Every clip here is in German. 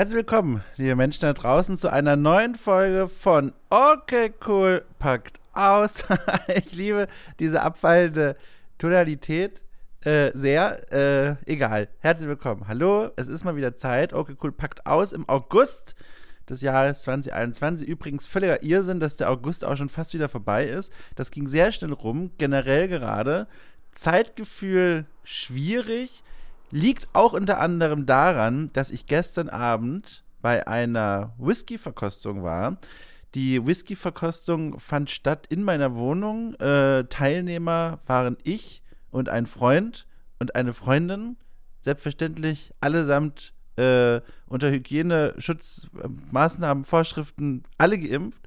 Herzlich willkommen, liebe Menschen da draußen, zu einer neuen Folge von OK COOL packt aus. Ich liebe diese abfallende Tonalität sehr. Egal. Herzlich willkommen. Hallo, es ist mal wieder Zeit. OK COOL packt aus im August des Jahres 2021. Übrigens völliger Irrsinn, dass der August auch schon fast wieder vorbei ist. Das ging sehr schnell rum, generell gerade. Zeitgefühl schwierig. Liegt auch unter anderem daran, dass ich gestern Abend bei einer Whisky-Verkostung war. Die Whisky-Verkostung fand statt in meiner Wohnung. Teilnehmer waren ich und ein Freund und eine Freundin. Selbstverständlich allesamt unter Hygieneschutzmaßnahmen, Vorschriften, alle geimpft.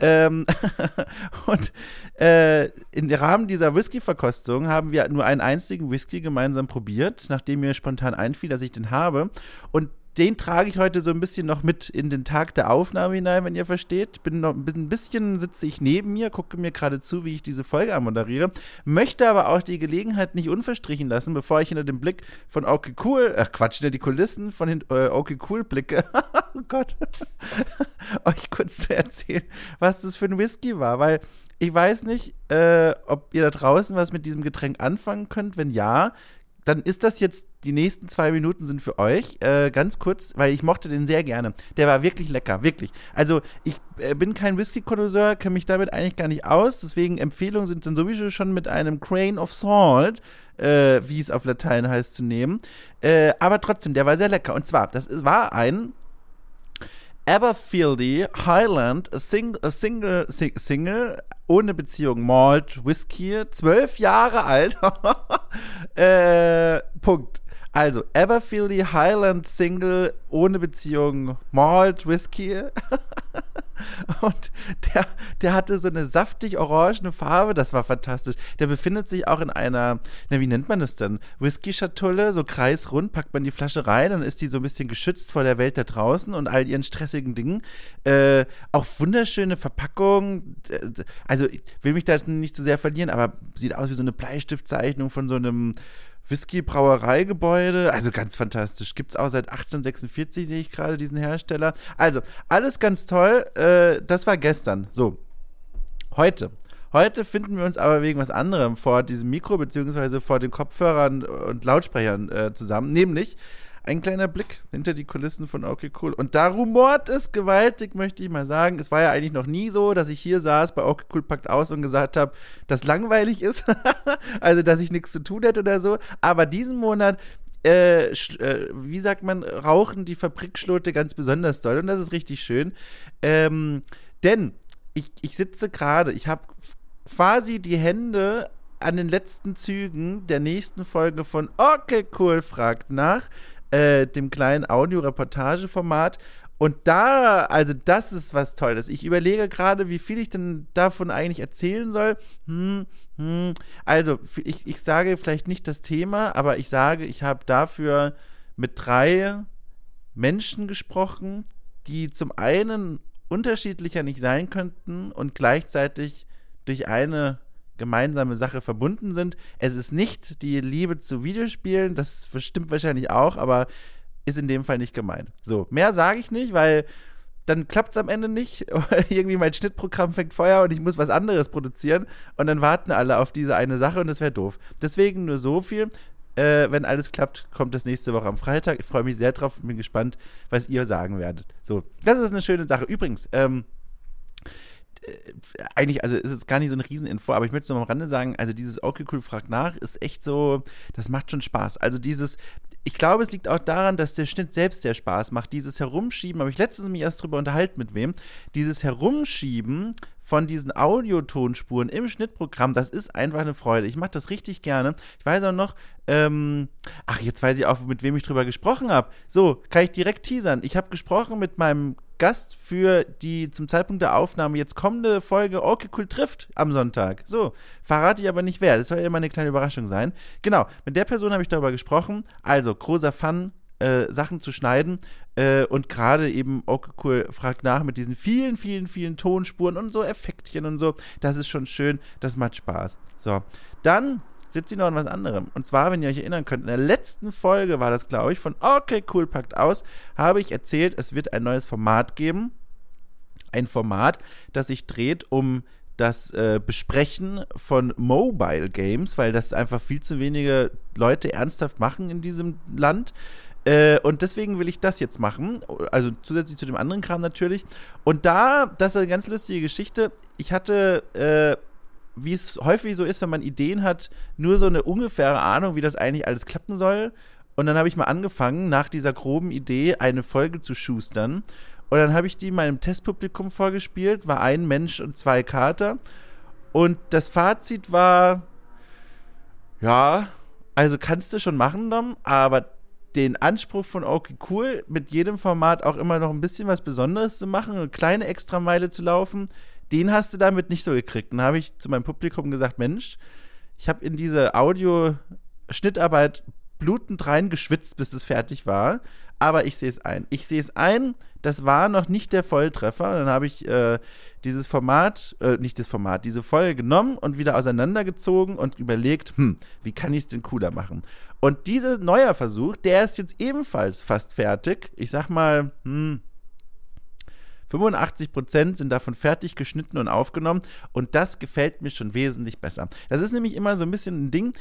Und im Rahmen dieser Whisky-Verkostung haben wir nur einen einzigen Whisky gemeinsam probiert, nachdem mir spontan einfiel, dass ich den habe. Und den trage ich heute so ein bisschen noch mit in den Tag der Aufnahme hinein, wenn ihr versteht. Sitze ich neben mir, gucke mir gerade zu, wie ich diese Folge anmoderiere, möchte aber auch die Gelegenheit nicht unverstrichen lassen, bevor ich hinter den Blick von OK COOL, hinter die Kulissen von den OK COOL blicke, oh Gott, euch kurz zu erzählen, was das für ein Whisky war, weil ich weiß nicht, ob ihr da draußen was mit diesem Getränk anfangen könnt, wenn ja, dann ist das jetzt, die nächsten 2 Minuten sind für euch, ganz kurz, weil ich mochte den sehr gerne. Der war wirklich lecker, wirklich. Also ich bin kein Whisky-Konnoisseur, kenne mich damit eigentlich gar nicht aus, deswegen Empfehlungen sind dann sowieso schon mit einem Grain of Salt, wie es auf Latein heißt, zu nehmen. Aber trotzdem, der war sehr lecker. Und zwar, das war ein Aberfeldy Highland Single ohne Beziehung Malt Whisky, 12 Jahre alt. Punkt. Also Aberfeldy Highland Single ohne Beziehung Malt Whisky. Und der hatte so eine saftig-orangene Farbe, das war fantastisch. Der befindet sich auch in einer, wie nennt man das denn? Whisky-Schatulle, so kreisrund, packt man die Flasche rein, dann ist die so ein bisschen geschützt vor der Welt da draußen und all ihren stressigen Dingen. Auch wunderschöne Verpackung, also ich will mich da jetzt nicht zu sehr verlieren, aber sieht aus wie so eine Bleistiftzeichnung von so einem Whisky-Brauereigebäude, also ganz fantastisch. Gibt's auch seit 1846, sehe ich gerade, diesen Hersteller. Also, alles ganz toll. Das war gestern. So, heute. Heute finden wir uns aber wegen was anderem vor diesem Mikro bzw. vor den Kopfhörern und Lautsprechern zusammen, nämlich ein kleiner Blick hinter die Kulissen von OK COOL. Und da rumort es gewaltig, möchte ich mal sagen. Es war ja eigentlich noch nie so, dass ich hier saß bei OK COOL packt aus und gesagt habe, dass langweilig ist. Also, dass ich nichts zu tun hätte oder so. Aber diesen Monat, wie sagt man, rauchen die Fabrikschlote ganz besonders doll. Und das ist richtig schön. Denn ich sitze gerade, ich habe quasi die Hände an den letzten Zügen der nächsten Folge von OK COOL fragt nach. Dem kleinen Audio-Reportage-Format. Und da, also das ist was Tolles. Ich überlege gerade, wie viel ich denn davon eigentlich erzählen soll. Also, ich sage vielleicht nicht das Thema, aber ich sage, ich habe dafür mit 3 Menschen gesprochen, die zum einen unterschiedlicher nicht sein könnten und gleichzeitig durch eine gemeinsame Sache verbunden sind. Es ist nicht die Liebe zu Videospielen, das stimmt wahrscheinlich auch, aber ist in dem Fall nicht gemeint. So, mehr sage ich nicht, weil dann klappt es am Ende nicht. Irgendwie mein Schnittprogramm fängt Feuer und ich muss was anderes produzieren und dann warten alle auf diese eine Sache und das wäre doof. Deswegen nur so viel. Wenn alles klappt, kommt das nächste Woche am Freitag. Ich freue mich sehr drauf und bin gespannt, was ihr sagen werdet. So, das ist eine schöne Sache. Übrigens, eigentlich, also ist jetzt gar nicht so eine Rieseninfo, aber ich möchte es nur am Rande sagen, also dieses OK COOL fragt nach ist echt so, das macht schon Spaß. Also dieses, ich glaube, es liegt auch daran, dass der Schnitt selbst sehr Spaß macht. Dieses Herumschieben, habe ich letztens mich erst drüber unterhalten mit wem, dieses Herumschieben von diesen Audiotonspuren im Schnittprogramm, das ist einfach eine Freude. Ich mache das richtig gerne. Ich weiß auch noch, jetzt weiß ich auch, mit wem ich drüber gesprochen habe. So, kann ich direkt teasern. Ich habe gesprochen mit meinem Gast für die zum Zeitpunkt der Aufnahme jetzt kommende Folge OK COOL trifft am Sonntag. So, verrate ich aber nicht wer. Das soll ja mal eine kleine Überraschung sein. Genau, mit der Person habe ich darüber gesprochen. Also, großer Fun, Sachen zu schneiden und gerade eben OK COOL fragt nach mit diesen vielen, vielen, vielen Tonspuren und so Effektchen und so. Das ist schon schön, das macht Spaß. So, dann sitze ich noch an was anderem. Und zwar, wenn ihr euch erinnern könnt, in der letzten Folge war das, glaube ich, von OK COOL packt aus, habe ich erzählt, es wird ein neues Format geben. Ein Format, das sich dreht um das Besprechen von Mobile Games, weil das einfach viel zu wenige Leute ernsthaft machen in diesem Land. Und deswegen will ich das jetzt machen, also zusätzlich zu dem anderen Kram natürlich. Und da, das ist eine ganz lustige Geschichte, ich hatte, wie es häufig so ist, wenn man Ideen hat, nur so eine ungefähre Ahnung, wie das eigentlich alles klappen soll. Und dann habe ich mal angefangen, nach dieser groben Idee eine Folge zu schustern. Und dann habe ich die meinem Testpublikum vorgespielt, war ein Mensch und zwei Kater. Und das Fazit war, ja, also kannst du schon machen, Dom, aber den Anspruch von OK COOL, mit jedem Format auch immer noch ein bisschen was Besonderes zu machen, eine kleine Extrameile zu laufen, den hast du damit nicht so gekriegt. Dann habe ich zu meinem Publikum gesagt, Mensch, ich habe in diese Audio-Schnittarbeit blutend reingeschwitzt, bis es fertig war. Aber ich sehe es ein. Ich sehe es ein, das war noch nicht der Volltreffer. Und dann habe ich diese Folge genommen und wieder auseinandergezogen und überlegt, wie kann ich es denn cooler machen? Und dieser neue Versuch, der ist jetzt ebenfalls fast fertig. Ich sag mal, 85% sind davon fertig geschnitten und aufgenommen und das gefällt mir schon wesentlich besser. Das ist nämlich immer so ein bisschen ein Ding,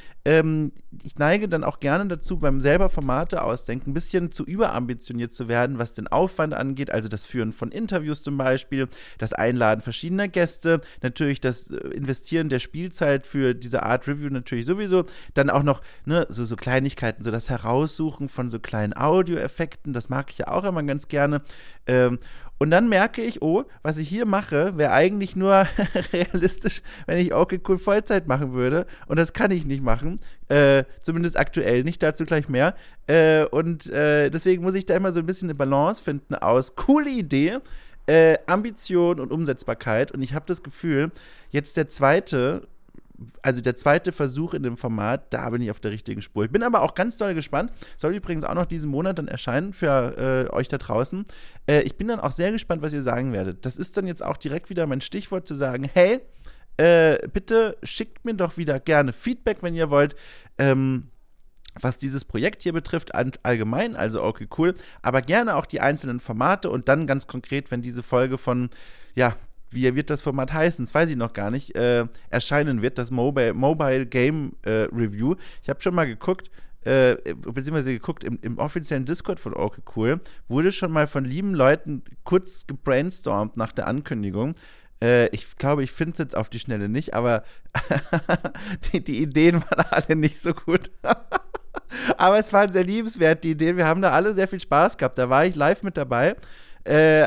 ich neige dann auch gerne dazu, beim selber Formate ausdenken, ein bisschen zu überambitioniert zu werden, was den Aufwand angeht, also das Führen von Interviews zum Beispiel, das Einladen verschiedener Gäste, natürlich das Investieren der Spielzeit für diese Art Review natürlich sowieso, dann auch noch so Kleinigkeiten, so das Heraussuchen von so kleinen Audioeffekten, das mag ich ja auch immer ganz gerne. Und dann merke ich, was ich hier mache, wäre eigentlich nur realistisch, wenn ich OK COOL Vollzeit machen würde. Und das kann ich nicht machen, zumindest aktuell nicht, dazu gleich mehr. Und deswegen muss ich da immer so ein bisschen eine Balance finden aus coole Idee, Ambition und Umsetzbarkeit. Und ich habe das Gefühl, jetzt der zweite Versuch in dem Format, da bin ich auf der richtigen Spur. Ich bin aber auch ganz doll gespannt. Soll übrigens auch noch diesen Monat dann erscheinen für euch da draußen. Ich bin dann auch sehr gespannt, was ihr sagen werdet. Das ist dann jetzt auch direkt wieder mein Stichwort zu sagen, hey, bitte schickt mir doch wieder gerne Feedback, wenn ihr wollt. Was dieses Projekt hier betrifft, allgemein, also OK COOL, aber gerne auch die einzelnen Formate und dann ganz konkret, wenn diese Folge von, wie wird das Format heißen? Das weiß ich noch gar nicht. Erscheinen wird das Mobile Game Review. Ich habe schon mal geguckt, im offiziellen Discord von OK COOL wurde schon mal von lieben Leuten kurz gebrainstormt nach der Ankündigung. Ich glaube, ich finde es jetzt auf die Schnelle nicht, aber die Ideen waren alle nicht so gut. Aber es waren sehr liebenswert, die Ideen. Wir haben da alle sehr viel Spaß gehabt. Da war ich live mit dabei.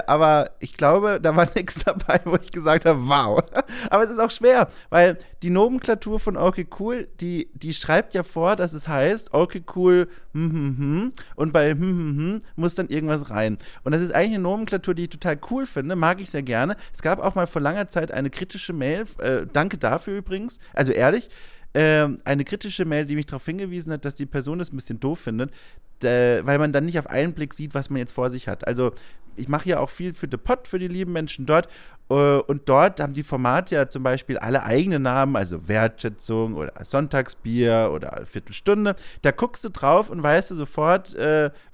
Aber ich glaube, da war nichts dabei, wo ich gesagt habe, wow. Aber es ist auch schwer, weil die Nomenklatur von OK COOL, die schreibt ja vor, dass es heißt, OK COOL und bei muss dann irgendwas rein. Und das ist eigentlich eine Nomenklatur, die ich total cool finde, mag ich sehr gerne. Es gab auch mal vor langer Zeit eine kritische Mail, danke dafür übrigens, also ehrlich, eine kritische Mail, die mich darauf hingewiesen hat, dass die Person das ein bisschen doof findet, weil man dann nicht auf einen Blick sieht, was man jetzt vor sich hat. Also ich mache ja auch viel für The Pott, für die lieben Menschen dort und dort haben die Formate ja zum Beispiel alle eigene Namen, also Wertschätzung oder Sonntagsbier oder Viertelstunde. Da guckst du drauf und weißt du sofort,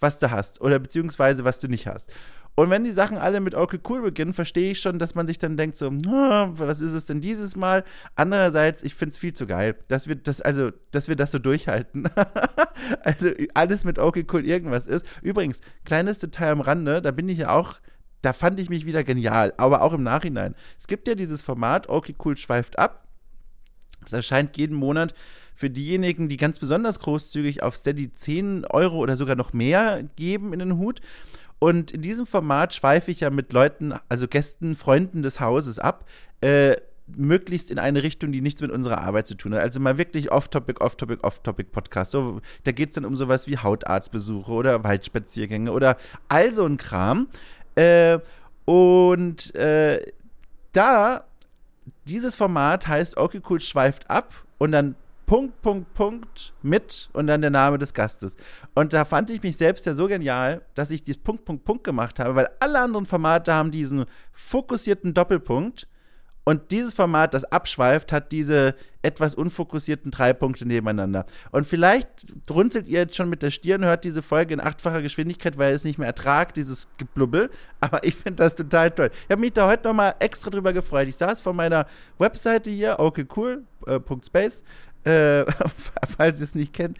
was du hast oder beziehungsweise was du nicht hast. Und wenn die Sachen alle mit OK COOL beginnen, verstehe ich schon, dass man sich dann denkt so, was ist es denn dieses Mal? Andererseits, ich finde es viel zu geil, dass wir das so durchhalten. Also alles mit OK COOL irgendwas ist. Übrigens, kleines Detail am Rande, da fand ich mich wieder genial, aber auch im Nachhinein. Es gibt ja dieses Format, OK COOL schweift ab. Es erscheint jeden Monat. Für diejenigen, die ganz besonders großzügig auf Steady 10 Euro oder sogar noch mehr geben in den Hut. Und in diesem Format schweife ich ja mit Leuten, also Gästen, Freunden des Hauses ab, möglichst in eine Richtung, die nichts mit unserer Arbeit zu tun hat. Also mal wirklich off-topic, off-topic, off-topic Podcast. So, da geht es dann um sowas wie Hautarztbesuche oder Waldspaziergänge oder all so ein Kram. Dieses Format heißt OK COOL schweift ab und dann ... mit und dann der Name des Gastes. Und da fand ich mich selbst ja so genial, dass ich dieses ... gemacht habe, weil alle anderen Formate haben diesen fokussierten Doppelpunkt Und dieses Format, das abschweift, hat diese etwas unfokussierten 3 Punkte nebeneinander. Und vielleicht runzelt ihr jetzt schon mit der Stirn, hört diese Folge in 8-facher Geschwindigkeit, weil ihr es nicht mehr ertragt, dieses Geblubbel. Aber ich finde das total toll. Ich habe mich da heute nochmal extra drüber gefreut. Ich saß vor meiner Webseite hier, okcool.space, falls ihr es nicht kennt.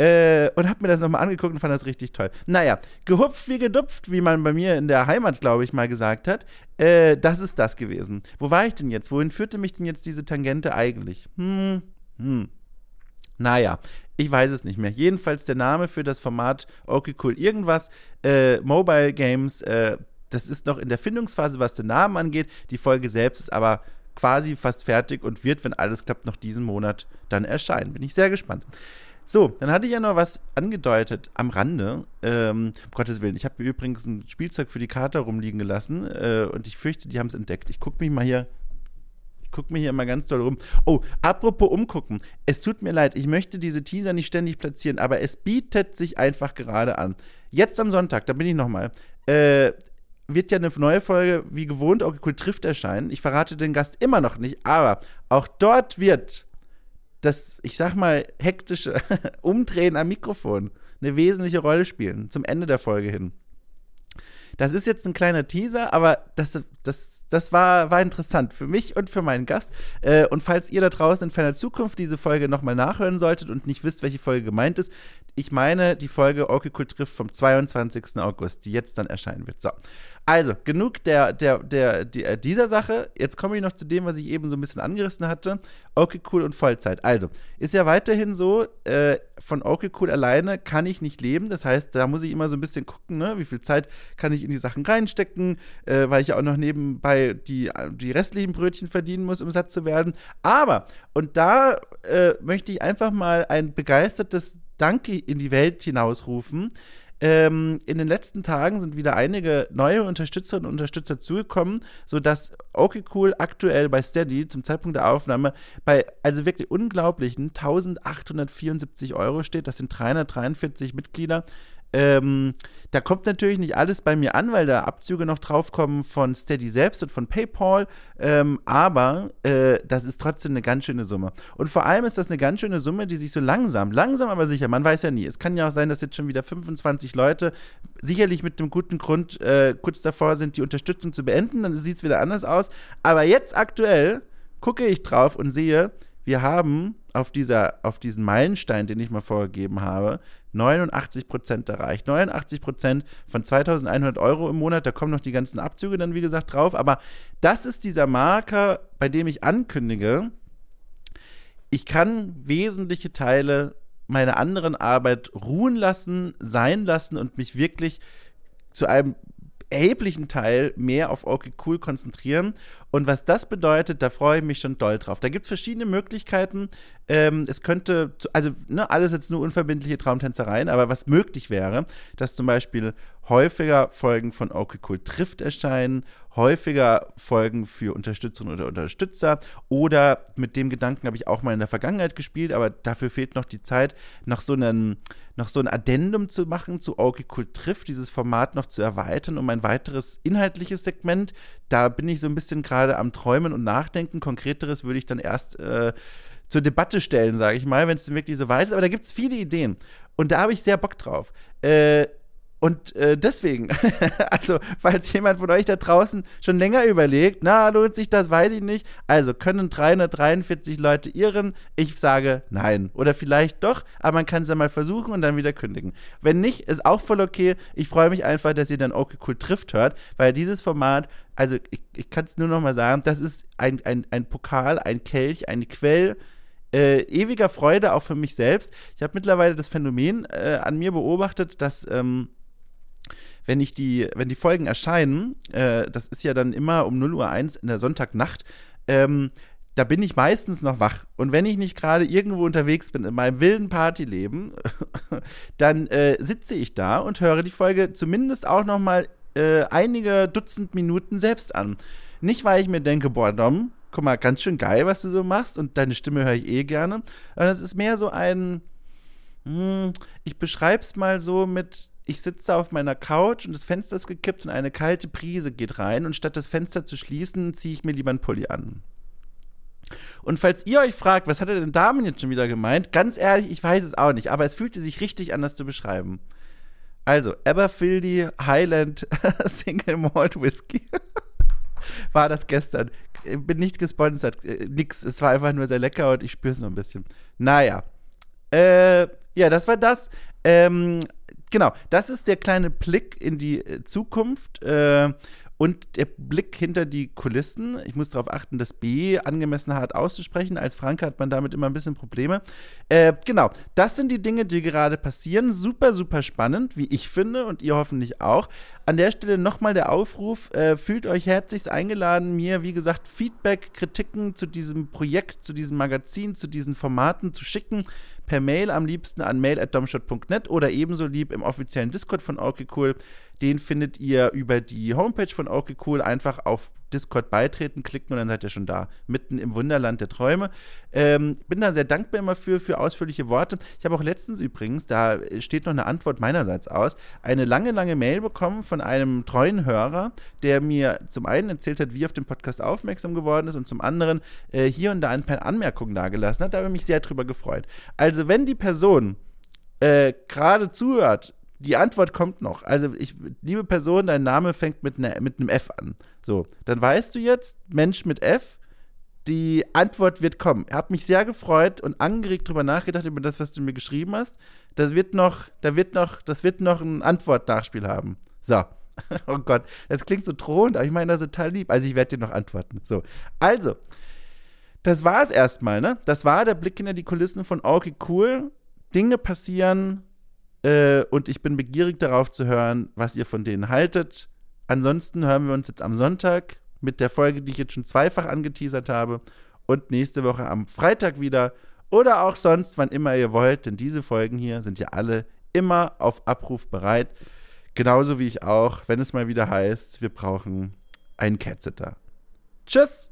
Und hab mir das nochmal angeguckt und fand das richtig toll. Naja, gehupft wie gedupft, wie man bei mir in der Heimat, glaube ich, mal gesagt hat. Das ist das gewesen. Wo war ich denn jetzt? Wohin führte mich denn jetzt diese Tangente eigentlich? Naja, ich weiß es nicht mehr. Jedenfalls der Name für das Format OK COOL irgendwas, Mobile Games, das ist noch in der Findungsphase, was den Namen angeht. Die Folge selbst ist aber quasi fast fertig und wird, wenn alles klappt, noch diesen Monat dann erscheinen. Bin ich sehr gespannt. So, dann hatte ich ja noch was angedeutet am Rande. Um Gottes Willen, ich habe mir übrigens ein Spielzeug für die Kater rumliegen gelassen und ich fürchte, die haben es entdeckt. Ich gucke mich hier mal ganz doll rum. Oh, apropos umgucken. Es tut mir leid, ich möchte diese Teaser nicht ständig platzieren, aber es bietet sich einfach gerade an. Jetzt am Sonntag, da bin ich nochmal, wird ja eine neue Folge, wie gewohnt, OK COOL trifft erscheinen. Ich verrate den Gast immer noch nicht, aber auch dort wird das, ich sag mal, hektische Umdrehen am Mikrofon eine wesentliche Rolle spielen, zum Ende der Folge hin. Das ist jetzt ein kleiner Teaser, aber das war interessant für mich und für meinen Gast. Und falls ihr da draußen in ferner Zukunft diese Folge nochmal nachhören solltet und nicht wisst, welche Folge gemeint ist, ich meine die Folge OK COOL trifft vom 22. August, die jetzt dann erscheinen wird. So, also genug dieser Sache. Jetzt komme ich noch zu dem, was ich eben so ein bisschen angerissen hatte. OK COOL und Vollzeit. Also, ist ja weiterhin so, von OK COOL alleine kann ich nicht leben. Das heißt, da muss ich immer so ein bisschen gucken, ne? Wie viel Zeit kann ich in die Sachen reinstecken, weil ich ja auch noch nebenbei die restlichen Brötchen verdienen muss, um satt zu werden. Aber, und da möchte ich einfach mal ein begeistertes Danke in die Welt hinausrufen. In den letzten Tagen sind wieder einige neue Unterstützerinnen und Unterstützer zugekommen, sodass OK COOL aktuell bei Steady zum Zeitpunkt der Aufnahme bei also wirklich unglaublichen 1.874 € steht. Das sind 343 Mitglieder. Da kommt natürlich nicht alles bei mir an, weil da Abzüge noch draufkommen von Steady selbst und von PayPal, aber das ist trotzdem eine ganz schöne Summe. Und vor allem ist das eine ganz schöne Summe, die sich so langsam aber sicher, man weiß ja nie, es kann ja auch sein, dass jetzt schon wieder 25 Leute sicherlich mit einem guten Grund kurz davor sind, die Unterstützung zu beenden, dann sieht es wieder anders aus. Aber jetzt aktuell gucke ich drauf und sehe, wir haben auf diesen Meilenstein, den ich mal vorgegeben habe, 89% erreicht. 89% von 2.100 € im Monat, da kommen noch die ganzen Abzüge dann, wie gesagt, drauf. Aber das ist dieser Marker, bei dem ich ankündige, ich kann wesentliche Teile meiner anderen Arbeit ruhen lassen, sein lassen und mich wirklich zu einem erheblichen Teil mehr auf OK COOL konzentrieren. Und was das bedeutet, da freue ich mich schon doll drauf. Da gibt es verschiedene Möglichkeiten. Es könnte, alles jetzt nur unverbindliche Traumtänzereien, aber was möglich wäre, dass zum Beispiel häufiger Folgen von OK COOL trifft erscheinen, häufiger Folgen für Unterstützerinnen oder Unterstützer, oder mit dem Gedanken habe ich auch mal in der Vergangenheit gespielt, aber dafür fehlt noch die Zeit, noch so ein Addendum zu machen zu OK COOL trifft, dieses Format noch zu erweitern um ein weiteres inhaltliches Segment. Da bin ich so ein bisschen gerade am Träumen und Nachdenken. Konkreteres würde ich dann erst zur Debatte stellen, sage ich mal, wenn es denn wirklich so weit ist. Aber da gibt es viele Ideen und da habe ich sehr Bock drauf. Und deswegen, also falls jemand von euch da draußen schon länger überlegt, na, lohnt sich das, weiß ich nicht. Also können 343 Leute irren? Ich sage nein. Oder vielleicht doch, aber man kann es ja mal versuchen und dann wieder kündigen. Wenn nicht, ist auch voll okay. Ich freue mich einfach, dass ihr dann OK COOL trifft hört, weil dieses Format, also ich kann es nur noch mal sagen, das ist ein Pokal, ein Kelch, eine Quelle ewiger Freude, auch für mich selbst. Ich habe mittlerweile das Phänomen an mir beobachtet, dass wenn die Folgen erscheinen, das ist ja dann immer um 0.01 Uhr in der Sonntagnacht, da bin ich meistens noch wach. Und wenn ich nicht gerade irgendwo unterwegs bin in meinem wilden Partyleben, dann sitze ich da und höre die Folge zumindest auch noch mal einige Dutzend Minuten selbst an. Nicht, weil ich mir denke, boah, Dom, guck mal, ganz schön geil, was du so machst und deine Stimme höre ich gerne. Aber das ist mehr so ein, ich beschreib's mal so mit, ich sitze auf meiner Couch und das Fenster ist gekippt und eine kalte Brise geht rein und statt das Fenster zu schließen, ziehe ich mir lieber einen Pulli an. Und falls ihr euch fragt, was hat er denn damit jetzt schon wieder gemeint, ganz ehrlich, ich weiß es auch nicht, aber es fühlte sich richtig an, das zu beschreiben. Also, Aberfeldy Highland Single Malt Whisky war das gestern. Bin nicht gesponsert, nix, es war einfach nur sehr lecker und ich spüre es noch ein bisschen. Naja, ja, das war das. Genau, das ist der kleine Blick in die Zukunft und der Blick hinter die Kulissen. Ich muss darauf achten, das B angemessen hart auszusprechen. Als Franke hat man damit immer ein bisschen Probleme. Genau, das sind die Dinge, die gerade passieren. Super, super spannend, wie ich finde und ihr hoffentlich auch. An der Stelle nochmal der Aufruf, fühlt euch herzlichst eingeladen, mir, wie gesagt, Feedback, Kritiken zu diesem Projekt, zu diesem Magazin, zu diesen Formaten zu schicken. Per Mail am liebsten an mail@domshot.net oder ebenso lieb im offiziellen Discord von OK COOL. Den findet ihr über die Homepage von OK COOL. Einfach auf Discord beitreten, klicken und dann seid ihr schon da, mitten im Wunderland der Träume. Bin da sehr dankbar immer für ausführliche Worte. Ich habe auch letztens übrigens, da steht noch eine Antwort meinerseits aus, eine lange, lange Mail bekommen von einem treuen Hörer, der mir zum einen erzählt hat, wie er auf den Podcast aufmerksam geworden ist und zum anderen hier und da ein paar Anmerkungen dagelassen hat. Da habe ich mich sehr drüber gefreut. Also wenn die Person gerade zuhört, die Antwort kommt noch. Also, liebe Person, dein Name fängt mit einem F an. So, dann weißt du jetzt, Mensch mit F, die Antwort wird kommen. Ich habe mich sehr gefreut und angeregt drüber nachgedacht, über das, was du mir geschrieben hast. Das wird noch ein Antwortnachspiel haben. So. Oh Gott, das klingt so drohend, aber ich meine das ist total lieb. Also, ich werde dir noch antworten. So. Also, das war es erstmal, ne? Das war der Blick hinter die Kulissen von OK COOL. Dinge passieren. Und ich bin begierig darauf zu hören, was ihr von denen haltet. Ansonsten hören wir uns jetzt am Sonntag mit der Folge, die ich jetzt schon zweifach angeteasert habe. Und nächste Woche am Freitag wieder. Oder auch sonst, wann immer ihr wollt. Denn diese Folgen hier sind ja alle immer auf Abruf bereit. Genauso wie ich auch, wenn es mal wieder heißt, wir brauchen einen Cat-Sitter. Tschüss!